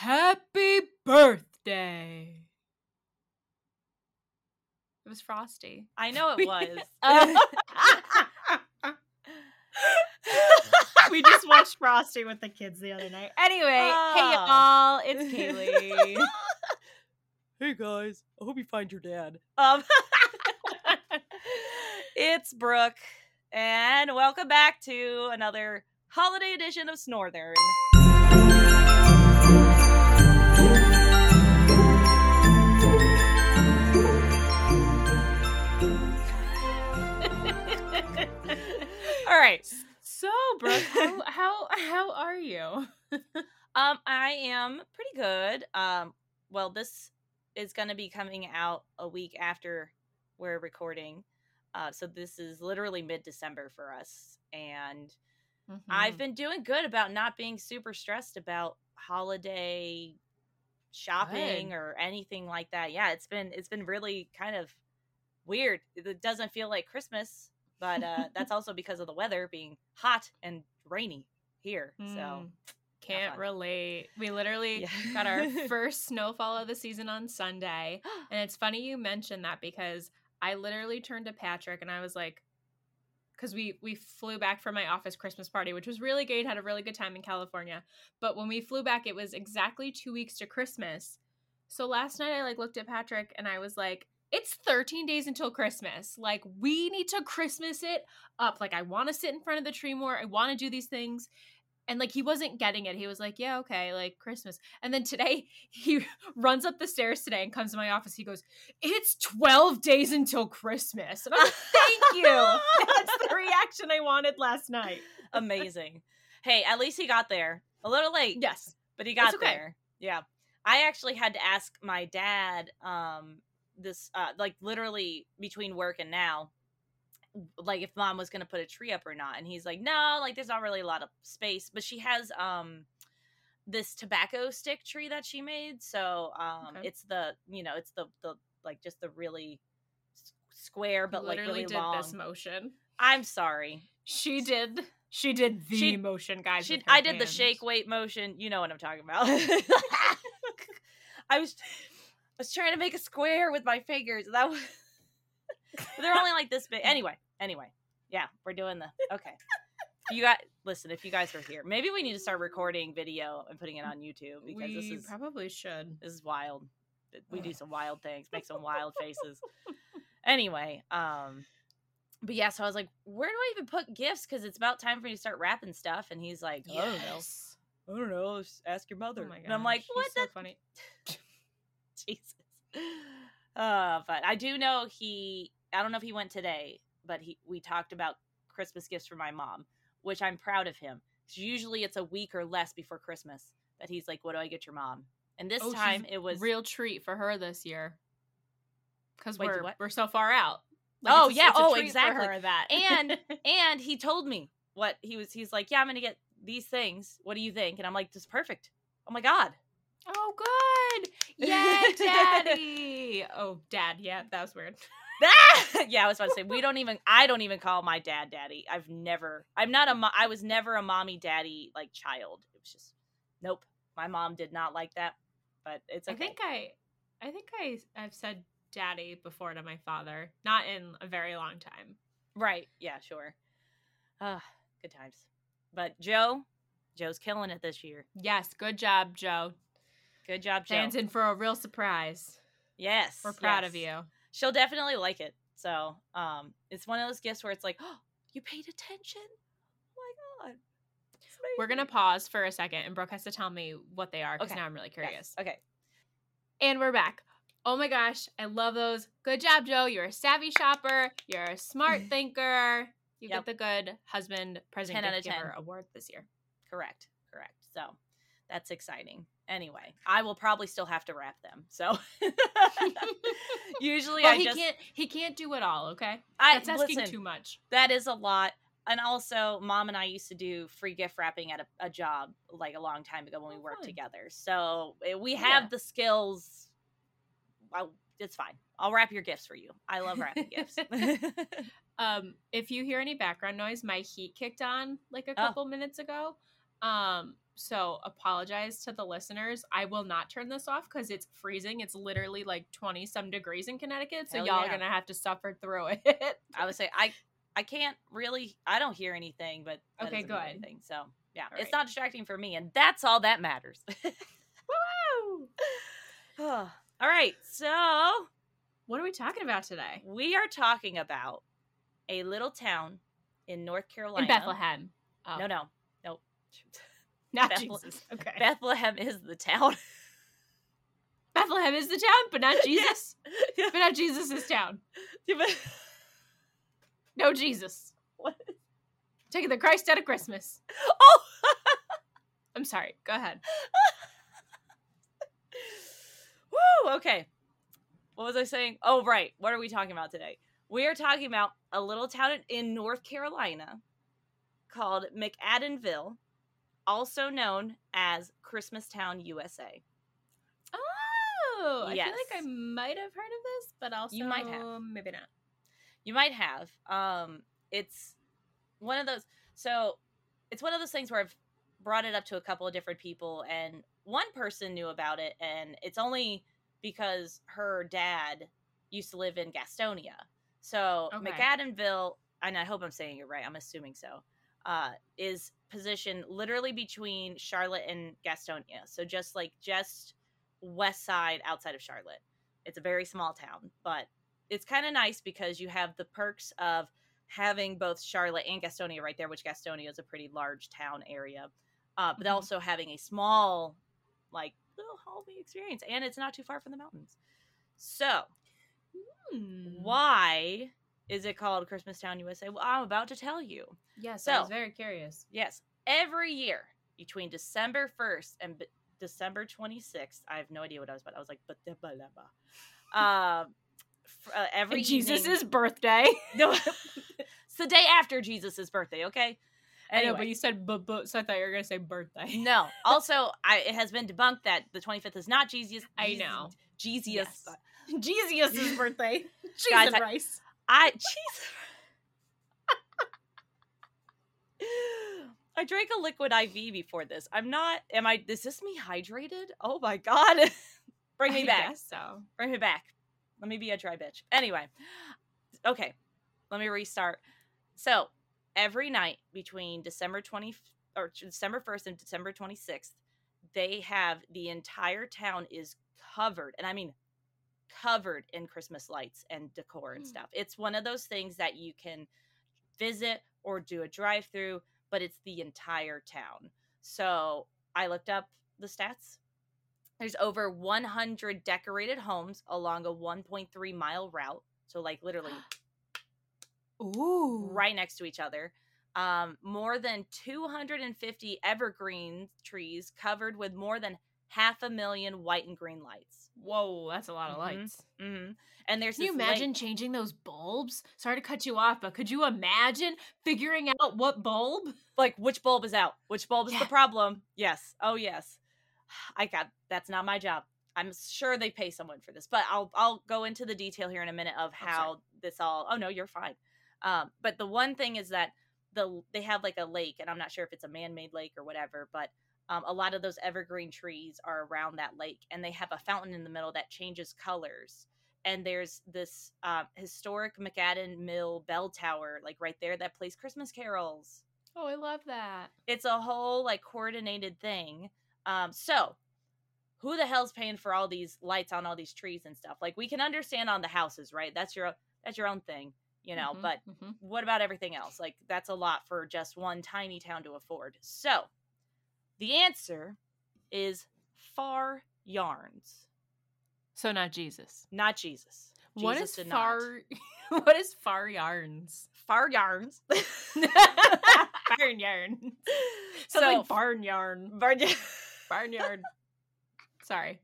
Happy birthday. It was Frosty. I know it was. We just watched Frosty with the kids the other night. Anyway, hey y'all, it's Kaylee. Hey guys, I hope you find your dad. It's Brooke, and welcome back to another holiday edition of Snortherin. All right. So, Brooke, how are you? I am pretty good. Well, this is going to be coming out a week after we're recording. So this is literally mid-December for us. And I've been doing good about not being super stressed about holiday shopping or anything like that. Yeah, it's been really kind of weird. It doesn't feel like Christmas. But that's also because of the weather being hot and rainy here. So can't relate. We literally got our first snowfall of the season on Sunday. And it's funny you mentioned that because I literally turned to Patrick and I was like, because we flew back from my office Christmas party, which was really great, had a really good time in California. But when we flew back, it was exactly 2 weeks to Christmas. So last night I looked at Patrick and I was like, it's 13 days until Christmas. Like, we need to Christmas it up. Like, I want to sit in front of the tree more. I want to do these things. And, like, he wasn't getting it. He was like, yeah, okay, like, Christmas. And then today, he runs up the stairs today and comes to my office. He goes, it's 12 days until Christmas. And I'm like, thank you. That's the reaction I wanted last night. Amazing. Hey, at least he got there. A little late. Yes. But he got there. Yeah. I actually had to ask my dad, this like literally between work and now, like if mom was gonna put a tree up or not, and he's like, no, like there's not really a lot of space, but she has this tobacco stick tree that she made, so it's the, you know, it's the like just the really square but like really did long this motion. I'm sorry, she did the motion, guys. I did the shake weight motion, you know what I'm talking about. I was trying to make a square with my fingers. That was... They're only like this big. Anyway. Yeah, we're doing okay. If you guys are here, maybe we need to start recording video and putting it on YouTube because probably should. This is wild. We do some wild things, make some wild faces. Anyway, but yeah, so I was like, where do I even put gifts? Because it's about time for you to start wrapping stuff. And he's like, I don't know. Ask your mother. Oh, and I'm like, what? That's so funny. Jesus. But I do know I don't know if he went today, but we talked about Christmas gifts for my mom, which I'm proud of him. Usually it's a week or less before Christmas that he's like, what do I get your mom? And this time it was real treat for her this year. Because we're so far out. Like, exactly. For her, that. and he told me what he's like, yeah, I'm going to get these things. What do you think? And I'm like, this is perfect. Oh my God. Oh, good. Yeah, daddy. Oh, dad. Yeah, that was weird. Yeah, I was about to say, I don't even call my dad daddy. I was never a mommy daddy like child. It was just, nope. My mom did not like that, but it's okay. I think I've said daddy before to my father, not in a very long time. Right. Yeah, sure. Good times. But Joe's killing it this year. Yes. Good job, Joe. Good job, Joe. Stands in for a real surprise. Yes. We're proud of you. She'll definitely like it. So it's one of those gifts where it's like, oh, you paid attention? Oh, my God. We're going to pause for a second, and Brooke has to tell me what they are, because now I'm really curious. Yes. Okay. And we're back. Oh, my gosh. I love those. Good job, Joe. You're a savvy shopper. You're a smart thinker. You get the good husband present gift giver award this year. Correct. So that's exciting. Anyway, I will probably still have to wrap them. So usually he can't do it all. Okay. That's asking too much. That is a lot. And also mom and I used to do free gift wrapping at a job like a long time ago when we worked together. So we have the skills. Well, it's fine. I'll wrap your gifts for you. I love wrapping gifts. If you hear any background noise, my heat kicked on like a couple minutes ago. So apologize to the listeners. I will not turn this off because it's freezing. It's literally like 20 some degrees in Connecticut. So y'all are going to have to suffer through it. I would say I can't really, I don't hear anything, but okay, good. Anything, so yeah, all it's right. Not distracting for me. And that's all that matters. Woo! All right. So what are we talking about today? We are talking about a little town in North Carolina. In Bethlehem. Oh. No. Not Jesus. Okay. Bethlehem is the town. Bethlehem is the town, but not Jesus. Yeah. But not Jesus' town. Yeah, but... No Jesus. What? Taking the Christ out of Christmas. Oh! I'm sorry. Go ahead. Woo! Okay. What was I saying? Oh, right. What are we talking about today? We are talking about a little town in North Carolina called McAdenville, also known as Christmas Town, USA. Oh, yes. I feel like I might have heard of this, but also you might have. Maybe not. You might have. It's one of those. So it's one of those things where I've brought it up to a couple of different people, and one person knew about it, and it's only because her dad used to live in Gastonia. So okay. McAdenville, and I hope I'm saying it right. I'm assuming so. Is positioned literally between Charlotte and Gastonia. So just west side outside of Charlotte. It's a very small town, but it's kind of nice because you have the perks of having both Charlotte and Gastonia right there, which Gastonia is a pretty large town area, but mm-hmm. also having a small, little homey experience, and it's not too far from the mountains. So why is it called Christmas Town, USA? Well, I'm about to tell you. Yes, so, I was very curious. Yes. Every year between December 1st and December 26th, I have no idea what I was about. I was like, every Jesus's birthday. No, it's the day after Jesus's birthday. Okay, anyway. I know, but you said so I thought you were gonna say birthday. No, also it has been debunked that the 25th is not Jesus. I know Jesus, yes. Jesus's birthday. Jesus guys, Rice. I Jesus. I drank a liquid IV before this. I'm not. Am I? Is this me hydrated? Oh my God! Bring me back. Guess so bring me back. Let me be a dry bitch. Anyway. Okay. Let me restart. So every night between December 1st and December 26th, they have the entire town is covered. And I mean, covered in Christmas lights and decor and stuff. It's one of those things that you can visit or do a drive through, but it's the entire town. So I looked up the stats. There's over 100 decorated homes along a 1.3 mile route. So literally ooh, right next to each other. More than 250 evergreen trees covered with more than 500,000 white and green lights. Whoa, that's a lot of lights. Mm-hmm. And there's. Can you imagine changing those bulbs? Sorry to cut you off, but could you imagine figuring out what bulb? Which bulb is out? Which bulb is the problem? Yes. Oh, yes. That's not my job. I'm sure they pay someone for this, but I'll go into the detail here in a minute of how this all, oh no, you're fine. But the one thing is that they have a lake, and I'm not sure if it's a man-made lake or whatever, but a lot of those evergreen trees are around that lake, and they have a fountain in the middle that changes colors. And there's this historic McAdenville bell tower, right there that plays Christmas carols. Oh, I love that. It's a whole coordinated thing. So who the hell's paying for all these lights on all these trees and stuff? We can understand on the houses, right? That's your own thing, mm-hmm, but mm-hmm. What about everything else? That's a lot for just one tiny town to afford. So the answer is Far Yarns. So not Jesus. Not Jesus. What is Far Yarns? Far Yarns. Barn yarn. So barn yarn. Barnyard. Sorry.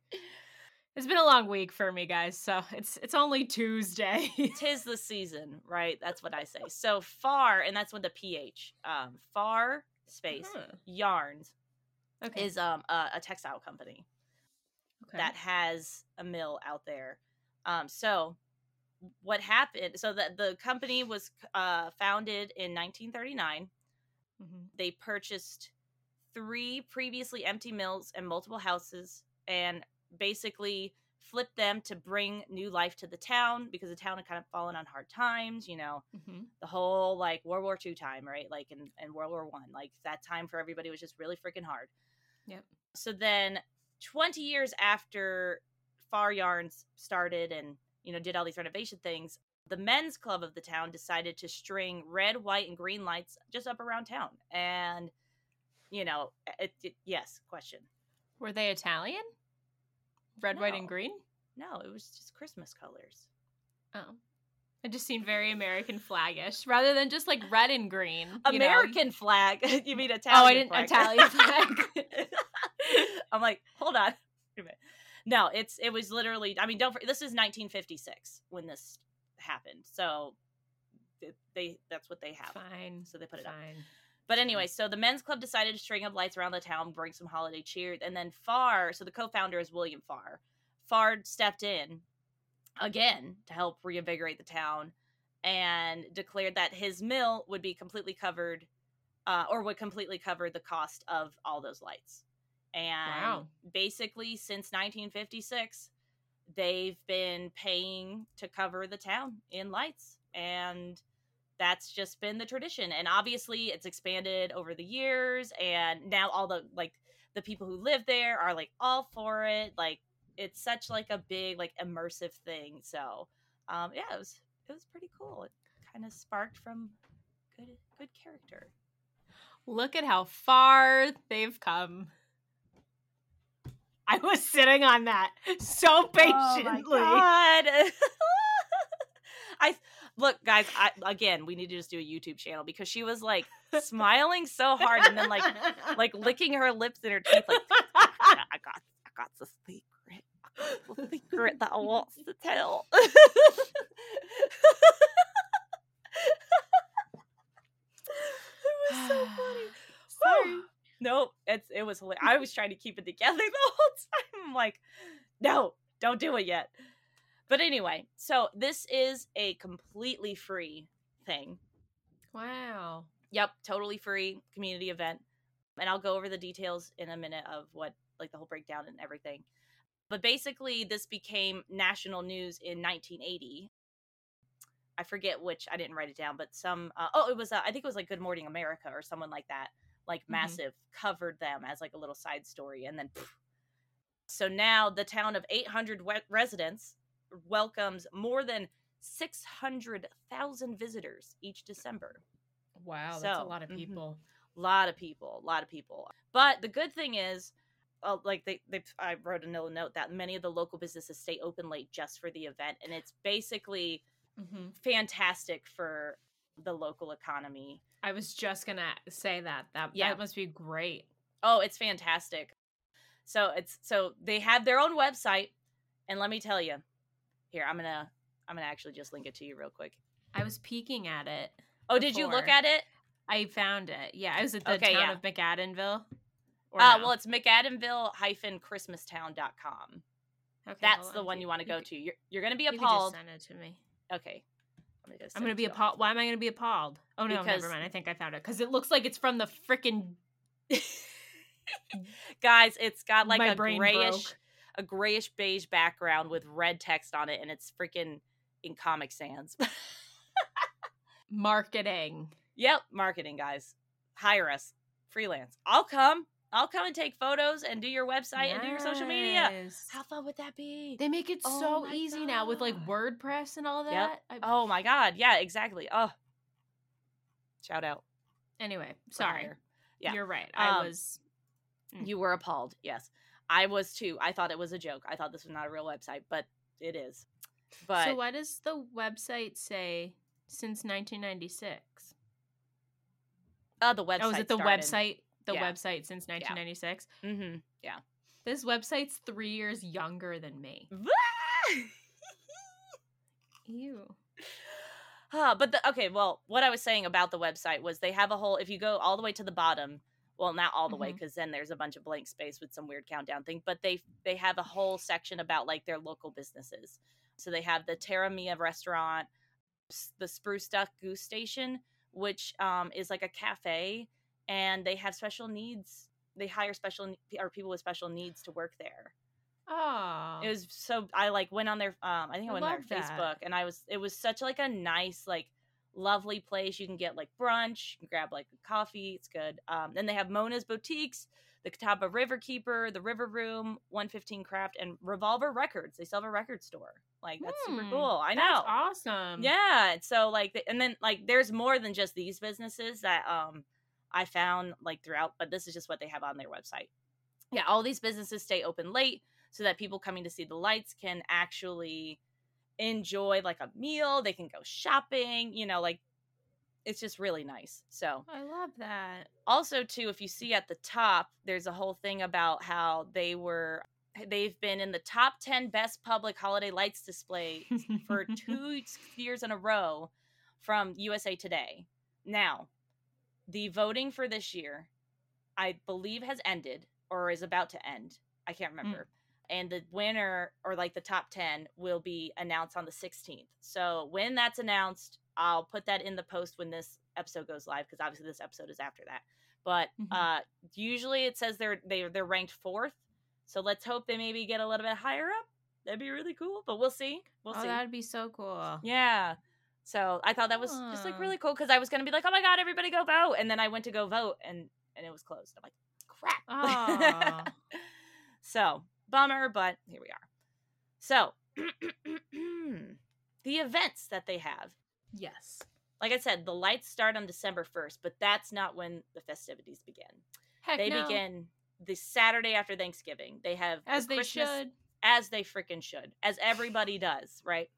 It's been a long week for me, guys, so it's only Tuesday. 'Tis the season, right? That's what I say. So far, and that's with the PH. Far space Yarns is a textile company that has a mill out there. So what happened? So the company was founded in 1939. Mm-hmm. They purchased 3 previously empty mills and multiple houses and basically flipped them to bring new life to the town, because the town had kind of fallen on hard times, you know, the whole like World War II time, right? Like in World War I, like that time for everybody was just really freaking hard. Yep. So then 20 years after Far Yarns started and, you know, did all these renovation things, the men's club of the town decided to string red, white, and green lights just up around town. And, you know, yes, question. Were they Italian? Red, white, and green? No, it was just Christmas colors. Oh. It just seemed very American flag-ish, rather than just like red and green. American flag? You mean Italian flag? Oh, I didn't, Italian flag. I'm like, hold on. Wait a minute. No, it was literally, I mean, this is 1956 when this happened. So that's what they have. Fine. So they put it up. But anyway, so the men's club decided to string up lights around the town, bring some holiday cheer. And then Farr, so the co-founder is William Farr. Farr stepped in again to help reinvigorate the town and declared that his mill would be completely covered or would completely cover the cost of all those lights. And basically since 1956, they've been paying to cover the town in lights, and that's just been the tradition. And obviously it's expanded over the years, and now all the people who live there are like all for it. Like it's such like a big, like immersive thing. So yeah, it was pretty cool. It kind of sparked from good character. Look at how far they've come. I was sitting on that so patiently. Oh my God. Look, guys, again, we need to just do a YouTube channel, because she was like smiling so hard and then like licking her lips and her teeth like, I got the secret. I got the secret that I want to tell. It was so funny. Sorry. Nope, it was hilarious. I was trying to keep it together the whole time. I'm like, no, don't do it yet. But anyway, so this is a completely free thing. Wow. Yep, totally free community event. And I'll go over the details in a minute of what, like the whole breakdown and everything. But basically, this became national news in 1980. I forget which, I didn't write it down, but some, I think it was like Good Morning America or someone like that. Like massive covered them as like a little side story. And then so now the town of 800 residents welcomes more than 600,000 visitors each December. Wow, so, that's a lot of people. A lot of people. But the good thing is, I wrote a little note that many of the local businesses stay open late just for the event. And it's basically fantastic for the local economy. I was just gonna say that must be great. Oh, it's fantastic. So they have their own website, and let me tell you, here I'm gonna actually just link it to you real quick. I was peeking at it. Oh, did you look at it? I found it. Yeah, I was at the town of McAdenville. Well, it's mcadenville-chrismastown.com. Okay, that's the one you want to go to. You're gonna be appalled. You can just send it to me. Okay. I'm going to be appalled. Why am I going to be appalled? Oh, no, never mind. I think I found it. Because it looks like it's from the freaking... Guys, it's got like a grayish beige background with red text on it, and it's freaking in Comic Sans. Marketing. Yep, marketing, guys. Hire us. Freelance. I'll come and take photos and do your website and do your social media. How fun would that be? They make it so easy now with like WordPress and all that. Yep. Oh my God. Yeah, exactly. Oh, shout out. Anyway, sorry. Yeah. You're right. You were appalled. Yes. I was too. I thought it was a joke. I thought this was not a real website, but it is. So why does the website say since 1996? The website started. Oh, is it the website? Website since 1996. Yeah. Mm-hmm. Yeah. This website's 3 years younger than me. Ew. But what I was saying about the website was they have a whole, if you go all the way to the bottom, well, not all the way, because then there's a bunch of blank space with some weird countdown thing, but they have a whole section about like their local businesses. So they have the Terra Mia restaurant, the Spruce Duck Goose Station, which is like a cafe. And they have special needs they hire special or people with special needs to work there. Oh, it was so I like went on their I think I went on their Facebook, and it was such like a nice, like, lovely place. You can get like brunch, you can grab like coffee, it's good. Then they have Mona's Boutiques, the Catawba River Keeper, the River Room, 115 Craft, and Revolver Records. They sell a record store. Like, that's super cool. I know. That's awesome. Yeah. So like, and then like, there's more than just these businesses that I found like throughout, but this is just what they have on their website. Yeah. All these businesses stay open late so that people coming to see the lights can actually enjoy like a meal. They can go shopping, you know, like, it's just really nice. So I love that. Also too, if you see at the top, there's a whole thing about how they've been in the top 10 best public holiday lights display for 2 years in a row from USA Today. Now, the voting for this year, I believe, has ended or is about to end. I can't remember. And the winner, or like the top 10, will be announced on the 16th. So when that's announced, I'll put that in the post when this episode goes live, because obviously this episode is after that. But usually it says they're ranked 4th. So let's hope they maybe get a little bit higher up. That'd be really cool. But we'll see. We'll see. That'd be so cool. Yeah. So I thought that was just like really cool, because I was going to be like, oh my God, everybody go vote. And then I went to go vote and it was closed. I'm like, crap. So bummer, but here we are. So the events that they have. Yes. Like I said, the lights start on December 1st, but that's not when the festivities begin. They begin the Saturday after Thanksgiving. They have as they freaking should, as everybody does, right?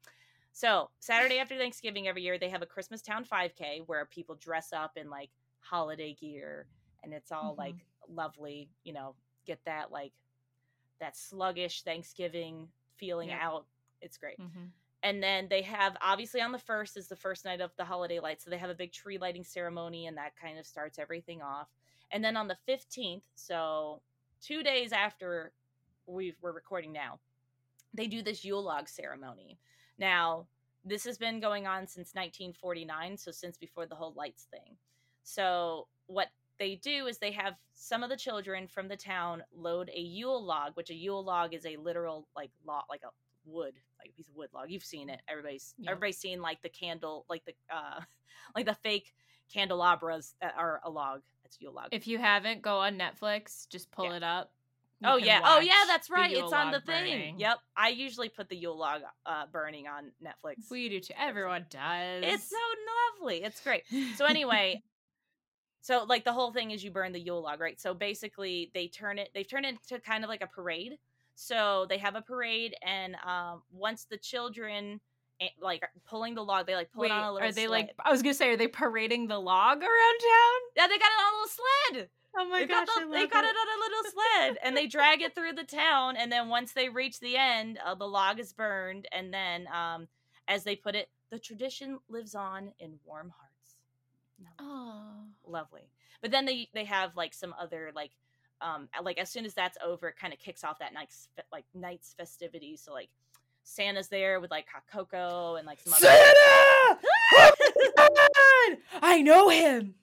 So Saturday after Thanksgiving every year, they have a Christmas Town 5K where people dress up in like holiday gear, and it's all like lovely, you know, get that like that sluggish Thanksgiving feeling out. It's great. And then they have, obviously on the 1st is the first night of the holiday lights. So they have a big tree lighting ceremony, and that kind of starts everything off. And then on the 15th, so 2 days after we're recording now, they do this Yule log ceremony. Now, this has been going on since 1949, so since before the whole lights thing. So what they do is they have some of the children from the town load a Yule log, which a Yule log is a literal like log, like a wood, like a piece of wood log. You've seen it. Everybody's seen like the candle, like the fake candelabras that are a log. That's Yule log. If you haven't, go on Netflix, just pull it up. You that's right. It's on the thing. Burning. Yep. I usually put the Yule log burning on Netflix. We do too. Everyone does. It's so lovely. It's great. So anyway, so like the whole thing is you burn the Yule log, right? So basically they've turned it into kind of like a parade. So they have a parade, and once the children like pulling the log, they like pull it on a little sled. Are they like? I was gonna say, are they parading the log around town? Yeah, they got it on a little sled. Oh my gosh! They got it on a little sled, and they drag it through the town. And then once they reach the end, the log is burned. And then, as they put it, the tradition lives on in warm hearts. Oh, lovely! But then they have like some other like as soon as that's over, it kind of kicks off that night's festivities. So like Santa's there with like hot cocoa and like some Santa! Other oh my God! I know him!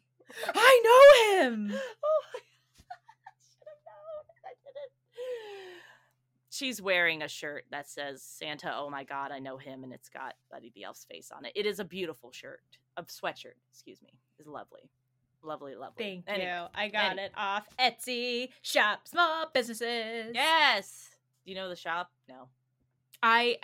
Oh my God. I should have known. I didn't. She's wearing a shirt that says Santa, oh my God, I know him, and it's got Buddy the Elf's face on it. It is a beautiful shirt. A sweatshirt, excuse me. It's lovely. Lovely, lovely. Thank you. I got it off Etsy. Shop small businesses. Yes. Do you know the shop? No. I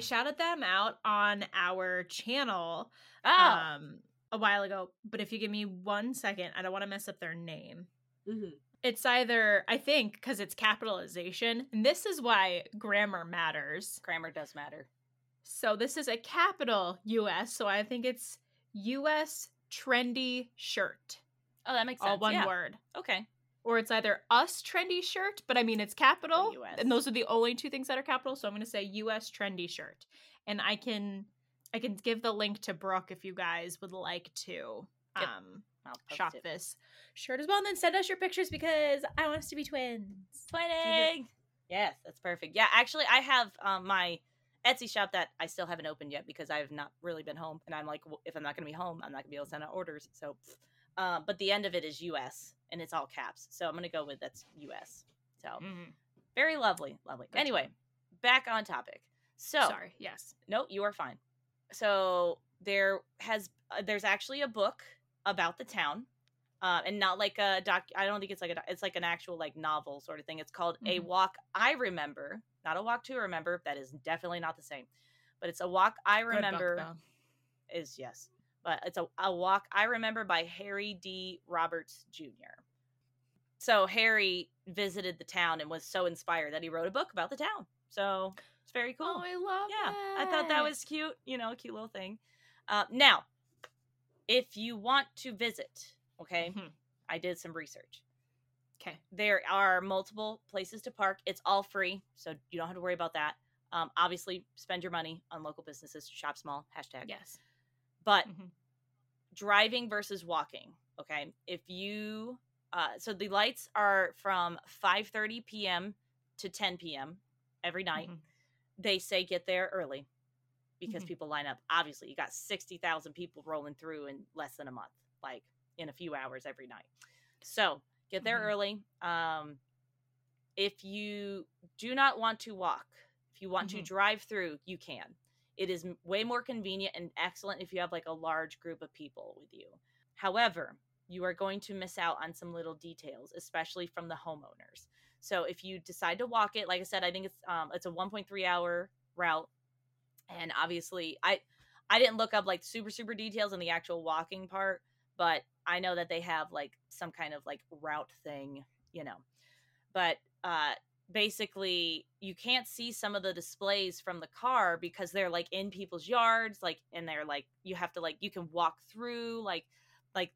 shouted them out on our channel a while ago. But if you give me 1 second, I don't want to mess up their name. Mm-hmm. It's either, I think, because it's capitalization. And this is why grammar matters. Grammar does matter. So this is a capital U.S. So I think it's U.S. Trendy Shirt. Oh, that makes sense. All one word. Okay. Or it's either Us Trendy Shirt, but I mean it's capital, and those are the only two things that are capital, so I'm going to say US Trendy Shirt. And I can give the link to Brooke if you guys would like to shop this shirt as well, and then send us your pictures because I want us to be twins. Twinning! Yes, that's perfect. Yeah, actually I have my Etsy shop that I still haven't opened yet because I have not really been home, and I'm like, well, if I'm not going to be home, I'm not going to be able to send out orders. So But the end of it is US and it's all caps. So I'm going to go with that's US. So very lovely. Lovely. Good anyway, time. Back on topic. So sorry. Yes. No, you are fine. So there's actually a book about the town. And not like a I don't think it's like it's like an actual like novel sort of thing. It's called A Walk I Remember, not A Walk to Remember. That is definitely not the same, but it's A Walk I Remember. Good book, though. Is yes, but it's a Walk I Remember by Harry D Roberts, Jr. So Harry visited the town and was so inspired that he wrote a book about the town. So it's very cool. Oh, I love it. I thought that was cute. You know, a cute little thing. Now, if you want to visit. Okay, I did some research. Okay, there are multiple places to park. It's all free, so you don't have to worry about that. Obviously, spend your money on local businesses. Shop small. Hashtag yes. But driving versus walking. Okay, if you so the lights are from 5:30 p.m. to 10 p.m. every night. They say get there early because people line up. Obviously, you got 60,000 people rolling through in less than a month. Like. In a few hours every night. So get there early. If you do not want to walk, if you want to drive through, you can. It is way more convenient and excellent if you have like a large group of people with you. However, you are going to miss out on some little details, especially from the homeowners. So if you decide to walk it, like I said, I think it's a 1.3 hour route. And obviously I didn't look up like super details in the actual walking part, but I know that they have like some kind of like route thing, you know, but basically you can't see some of the displays from the car because they're like in people's yards, like, and they're like, you have to like, you can walk through like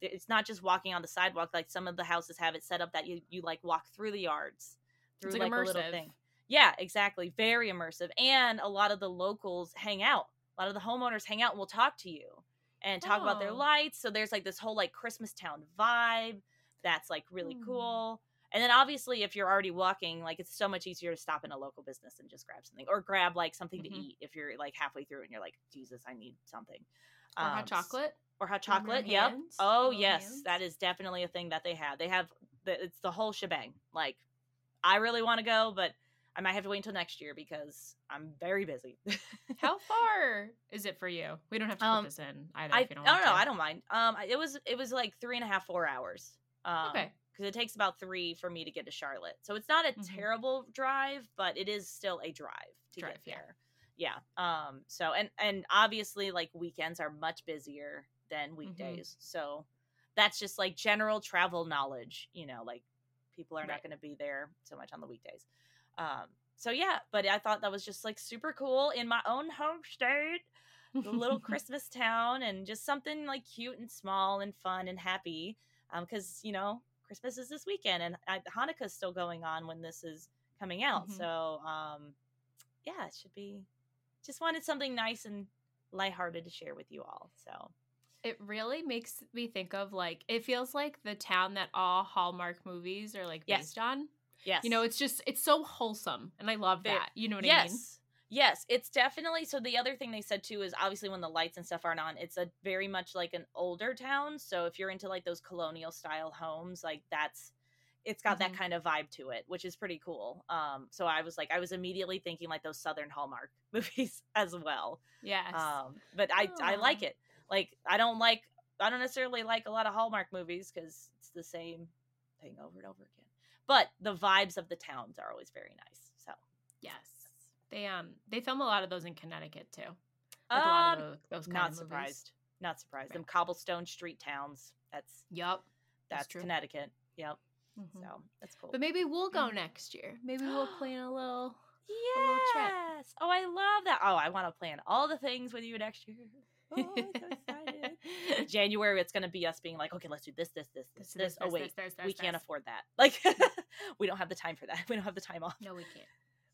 it's not just walking on the sidewalk. Like some of the houses have it set up that you like walk through the yards through it's like a little thing. Yeah, exactly. Very immersive. And a lot of the locals hang out. A lot of the homeowners hang out and will talk to you. And talk about their lights. So there's like this whole like Christmas Town vibe that's like really cool. And then obviously if you're already walking, like it's so much easier to stop in a local business and just grab something or grab like something to eat if you're like halfway through and you're like, Jesus, I need something. Or hot chocolate. Or hot chocolate. Yep. Hands. Oh, yes. Hands. That is definitely a thing that they have. They have it's the whole shebang. Like I really want to go, but I might have to wait until next year because I'm very busy. How far is it for you? We don't have to put this in either. If you don't want to. I don't mind. It was like 3.5, 4 hours. Okay. Because it takes about 3 for me to get to Charlotte. So it's not a terrible drive, but it is still a drive to get there. Yeah. So, and obviously like weekends are much busier than weekdays. So that's just like general travel knowledge, you know, like people are not going to be there so much on the weekdays. So yeah, but I thought that was just like super cool in my own home state, the little Christmas town and just something like cute and small and fun and happy. Cause you know, Christmas is this weekend and Hanukkah is still going on when this is coming out. So, yeah, it should be, just wanted something nice and lighthearted to share with you all. So. It really makes me think of like, it feels like the town that all Hallmark movies are like based on. Yes. You know, it's just, it's so wholesome. And I love that. You know what I mean? Yes. It's definitely. So the other thing they said too is obviously when the lights and stuff aren't on, it's a very much like an older town. So if you're into like those colonial style homes, like that's, it's got that kind of vibe to it, which is pretty cool. So I was like, I was immediately thinking like those Southern Hallmark movies as well. Yes. But I like it. Like, I don't necessarily like a lot of Hallmark movies because it's the same thing over and over again. But the vibes of the towns are always very nice. So yes, they film a lot of those in Connecticut too. Like a lot of those kind of surprised. Movies. Not surprised. Right. Them cobblestone street towns. That's true. Connecticut. Yep. Mm-hmm. So that's cool. But maybe we'll go next year. Maybe we'll plan a little trip. Oh, I love that. Oh, I want to plan all the things with you next year. Oh, I'm so excited. January, it's going to be us being like, okay, let's do this. Oh, wait, we can't afford that. Like, we don't have the time for that. We don't have the time off. No, we can't.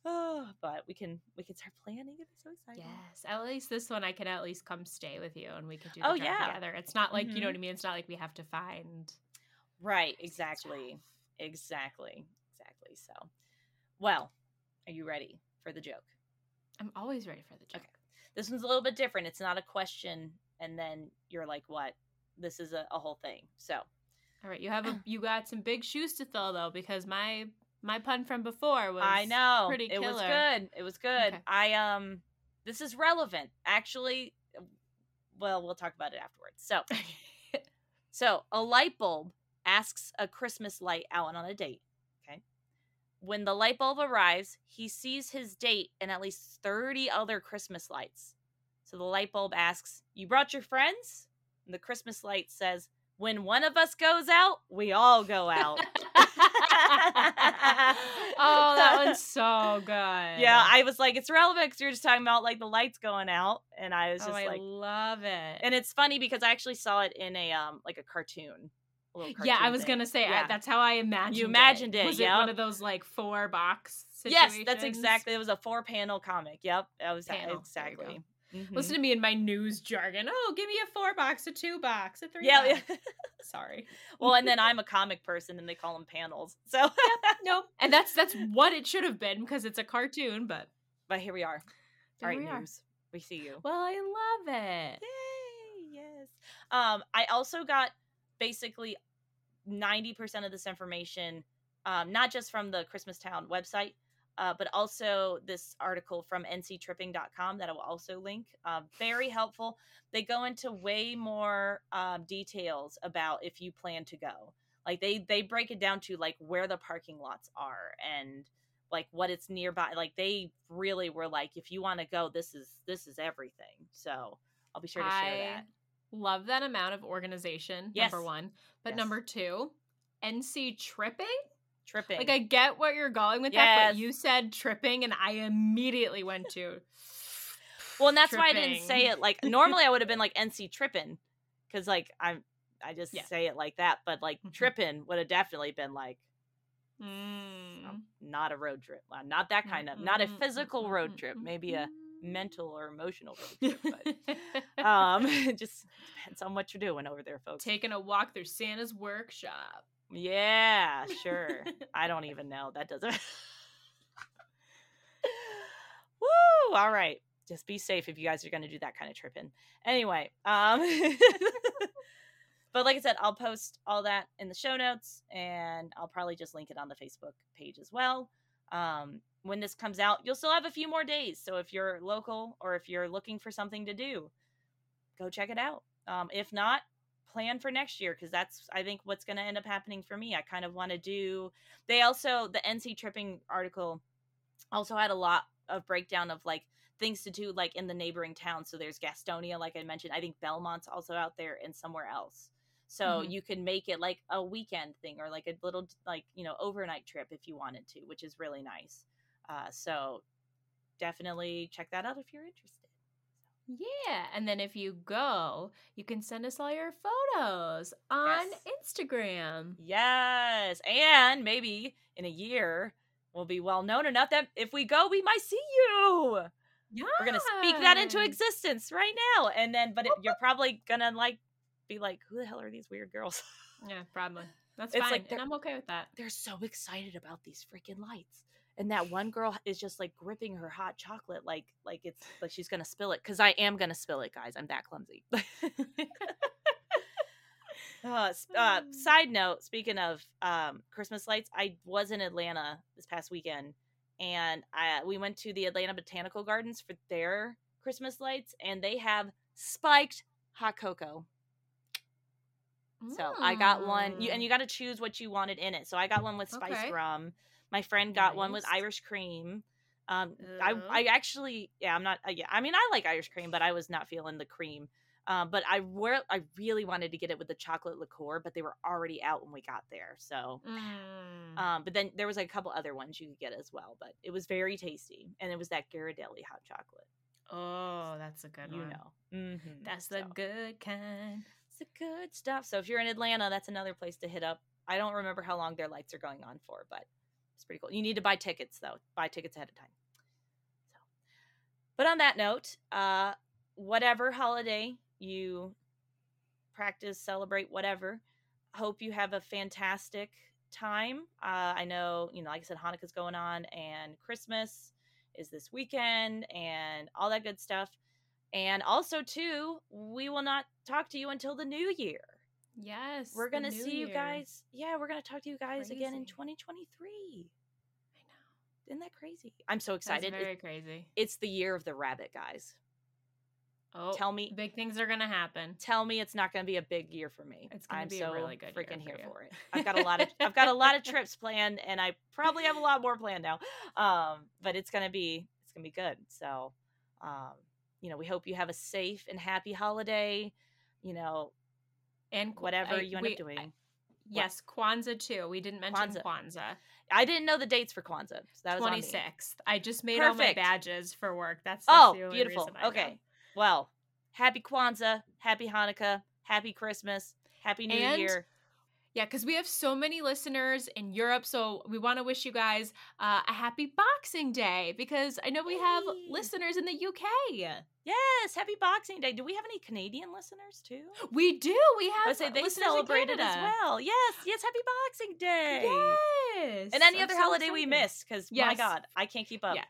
Oh, but we can start planning. It's so exciting. Yes. At least this one, I can at least come stay with you and we can do the job together. It's not like, you know what I mean? It's not like we have to find. Right. Exactly. So, well, are you ready for the joke? I'm always ready for the joke. Okay. This one's a little bit different. It's not a question, and then you're like, what? this is a whole thing. So, all right, you got some big shoes to fill though, because my pun from before was pretty killer. It was good. Okay. This is relevant actually. Well, we'll talk about it afterwards. So, so a light bulb asks a Christmas light out on a date. Okay. When the light bulb arrives, he sees his date and at least 30 other Christmas lights. So the light bulb asks, "You brought your friends?" And the Christmas light says, "When one of us goes out, we all go out." Oh, that one's so good. Yeah, I was like, it's relevant because you're just talking about like the lights going out, and I was I love it. And it's funny because I actually saw it in a like a cartoon. A little cartoon thing. That's how I imagined. You imagined it. Was it one of those like 4-box situations? Yes, that's exactly. It was a 4-panel comic. Yep, that was exactly. Mm-hmm. Listen to me in my news jargon. Oh, give me a 4-box, a 2-box, a 3-box. Yeah. Sorry. Well, and then I'm a comic person, and they call them panels. So no, and that's what it should have been because it's a cartoon. But here we are. All right, news. We see you. Well, I love it. Yay! Yes. I also got basically 90% of this information, not just from the Christmas Town website. But also this article from NCTripping.com that I will also link. Very helpful. They go into way more details about if you plan to go. Like they break it down to like where the parking lots are and like what it's nearby. Like they really were like, if you want to go, this is everything. So I'll be sure to share that. Love that amount of organization. Yes. Number one, but yes. Number two, NCTripping. Tripping. Like, I get what you're going with that, but you said tripping, and I immediately went to well, and that's tripping. Why I didn't say it. Like, normally I would have been like NC tripping, because, like, I just say it like that. But, like, tripping would have definitely been, like, not a road trip. Not that kind of, not a physical road trip. Maybe a mental or emotional road trip. But it just depends on what you're doing over there, folks. Taking a walk through Santa's workshop. Yeah, sure. I don't even know. That doesn't. Woo! All right. Just be safe if you guys are going to do that kind of tripping. Anyway. But like I said, I'll post all that in the show notes, and I'll probably just link it on the Facebook page as well. When this comes out, you'll still have a few more days. So if you're local or if you're looking for something to do, go check it out. If not, plan for next year, because that's I think what's going to end up happening for me. I kind of want to do the NC Tripping article also had a lot of breakdown of like things to do like in the neighboring town. So there's Gastonia, like I mentioned. I think Belmont's also out there and somewhere else, so you can make it like a weekend thing or like a little like overnight trip if you wanted to, which is really nice. So definitely check that out if you're interested. Yeah, and then if you go, you can send us all your photos on Instagram. Yes, and maybe in a year, we'll be well-known enough that if we go, we might see you. Yes. We're going to speak that into existence right now. And then, but you're probably going to like be like, who the hell are these weird girls? Yeah, probably. That's fine, like, and I'm okay with that. They're so excited about these freaking lights. And that one girl is just like gripping her hot chocolate like it's like she's gonna spill it, because I am gonna spill it, guys. I'm that clumsy. Side note, speaking of Christmas lights, I was in Atlanta this past weekend, and we went to the Atlanta Botanical Gardens for their Christmas lights, and they have spiked hot cocoa. So I got one, and you got to choose what you wanted in it. So I got one with spiced rum. My friend got one with Irish cream. I actually, I'm not. I mean, I like Irish cream, but I was not feeling the cream. But I really wanted to get it with the chocolate liqueur, but they were already out when we got there. So, but then there was like a couple other ones you could get as well. But it was very tasty, and it was that Ghirardelli hot chocolate. Oh, that's a good one. Mm-hmm. That's the good kind. It's the good stuff. So if you're in Atlanta, that's another place to hit up. I don't remember how long their lights are going on for, but. It's pretty cool. You need to buy tickets, though. Buy tickets ahead of time. So, but on that note, whatever holiday you practice, celebrate, whatever, hope you have a fantastic time. I know, like I said, Hanukkah's going on, and Christmas is this weekend, and all that good stuff. And also, too, we will not talk to you until the new year. Yes. We're going to see you guys. Yeah, we're going to talk to you guys again in 2023. I know. Isn't that crazy? I'm so excited. That's very crazy. It's the year of the rabbit, guys. Oh, tell me. Big things are going to happen. Tell me it's not going to be a big year for me. It's going to be a really good year. I'm so freaking here for it. I've got a lot of trips planned, and I probably have a lot more planned now. But it's going to be good. So, you know, we hope you have a safe and happy holiday, you know, and whatever you end up doing. Yes, Kwanzaa too. We didn't mention Kwanzaa. I didn't know the dates for Kwanzaa. So that was 26th. On me. I just made all my badges for work. That's the only beautiful. Okay. Well, happy Kwanzaa, happy Hanukkah, happy Christmas, happy New Year. Yeah, because we have so many listeners in Europe, so we want to wish you guys a happy Boxing Day, because I know we have listeners in the UK. Yes, happy Boxing Day. Do we have any Canadian listeners, too? We do. We have they celebrated as well. Yes, happy Boxing Day. Yes. And any other holiday we miss, because, my God, I can't keep up. Yeah.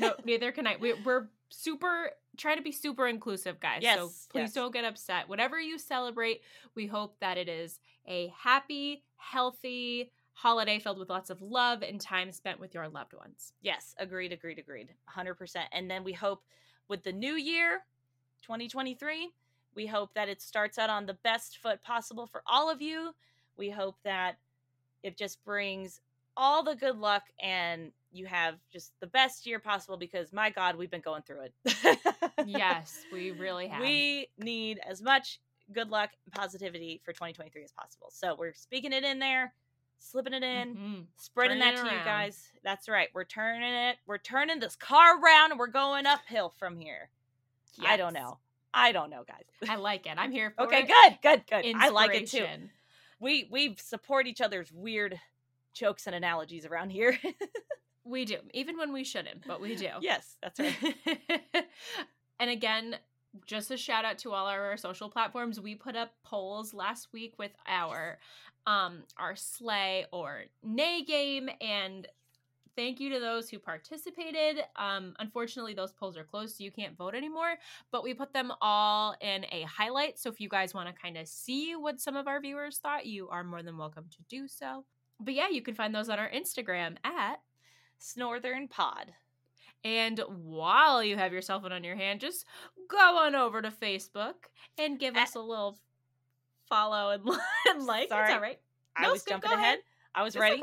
No, neither can I. We're super... Try to be super inclusive, guys. Yes, so please don't get upset. Whatever you celebrate, we hope that it is a happy, healthy holiday filled with lots of love and time spent with your loved ones. Yes, agreed. 100%. And then we hope with the new year, 2023, we hope that it starts out on the best foot possible for all of you. We hope that it just brings all the good luck and you have just the best year possible, because my God, we've been going through it. Yes, we really have. We need as much good luck and positivity for 2023 as possible. So we're speaking it in there, slipping it in, spreading that to you guys. That's right. We're turning it. We're turning this car around and we're going uphill from here. Yes. I don't know, guys. I like it. I'm here for it. Okay, good. I like it too. We support each other's weird jokes and analogies around here. We do, even when we shouldn't, but we do. Yes, that's right. And again, just a shout out to all our social platforms. We put up polls last week with our slay or nay game, and thank you to those who participated. Unfortunately, those polls are closed, so you can't vote anymore, but we put them all in a highlight. So if you guys want to kind of see what some of our viewers thought, you are more than welcome to do so. But yeah, you can find those on our Instagram at Snortherin Pod. And while you have your cell phone on your hand, just go on over to Facebook and give us a little follow and like. Sorry. It's all right. No, I was jumping ahead. I was ready. Okay.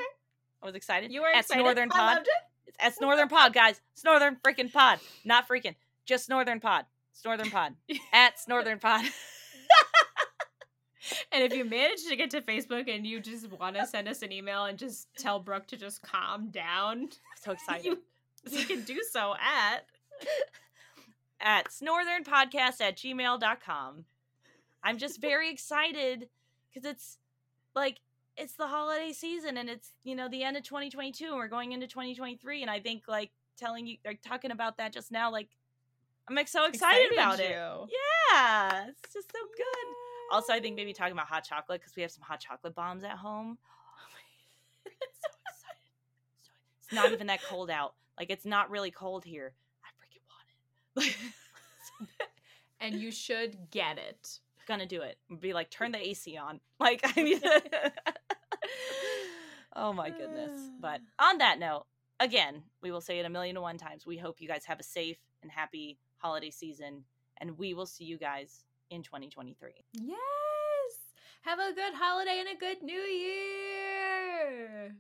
I was excited. You were excited. Snortherin Pod. I loved it. It's Snortherin Pod, guys. Snortherin freaking Pod. Not freaking. Just Snortherin Pod. Snortherin Pod. At Snortherin Pod. And if you manage to get to Facebook and you just want to send us an email and just tell Brooke to just calm down, I'm so excited. You can do so at snorthernpodcast@gmail.com. I'm just very excited because it's the holiday season and it's, you know, the end of 2022 and we're going into 2023. And I think talking about that just now, I'm so excited about it. Yeah. It's just so good. Also, I think maybe talking about hot chocolate, because we have some hot chocolate bombs at home. Oh my God. I'm so excited. It's not even that cold out. It's not really cold here. I freaking want it. And you should get it. Gonna do it. Be like, turn the AC on. I need to... Oh my goodness. But on that note, again, we will say it 1,000,001 times. We hope you guys have a safe and happy holiday season. And we will see you guys in 2023. Yes! Have a good holiday and a good new year!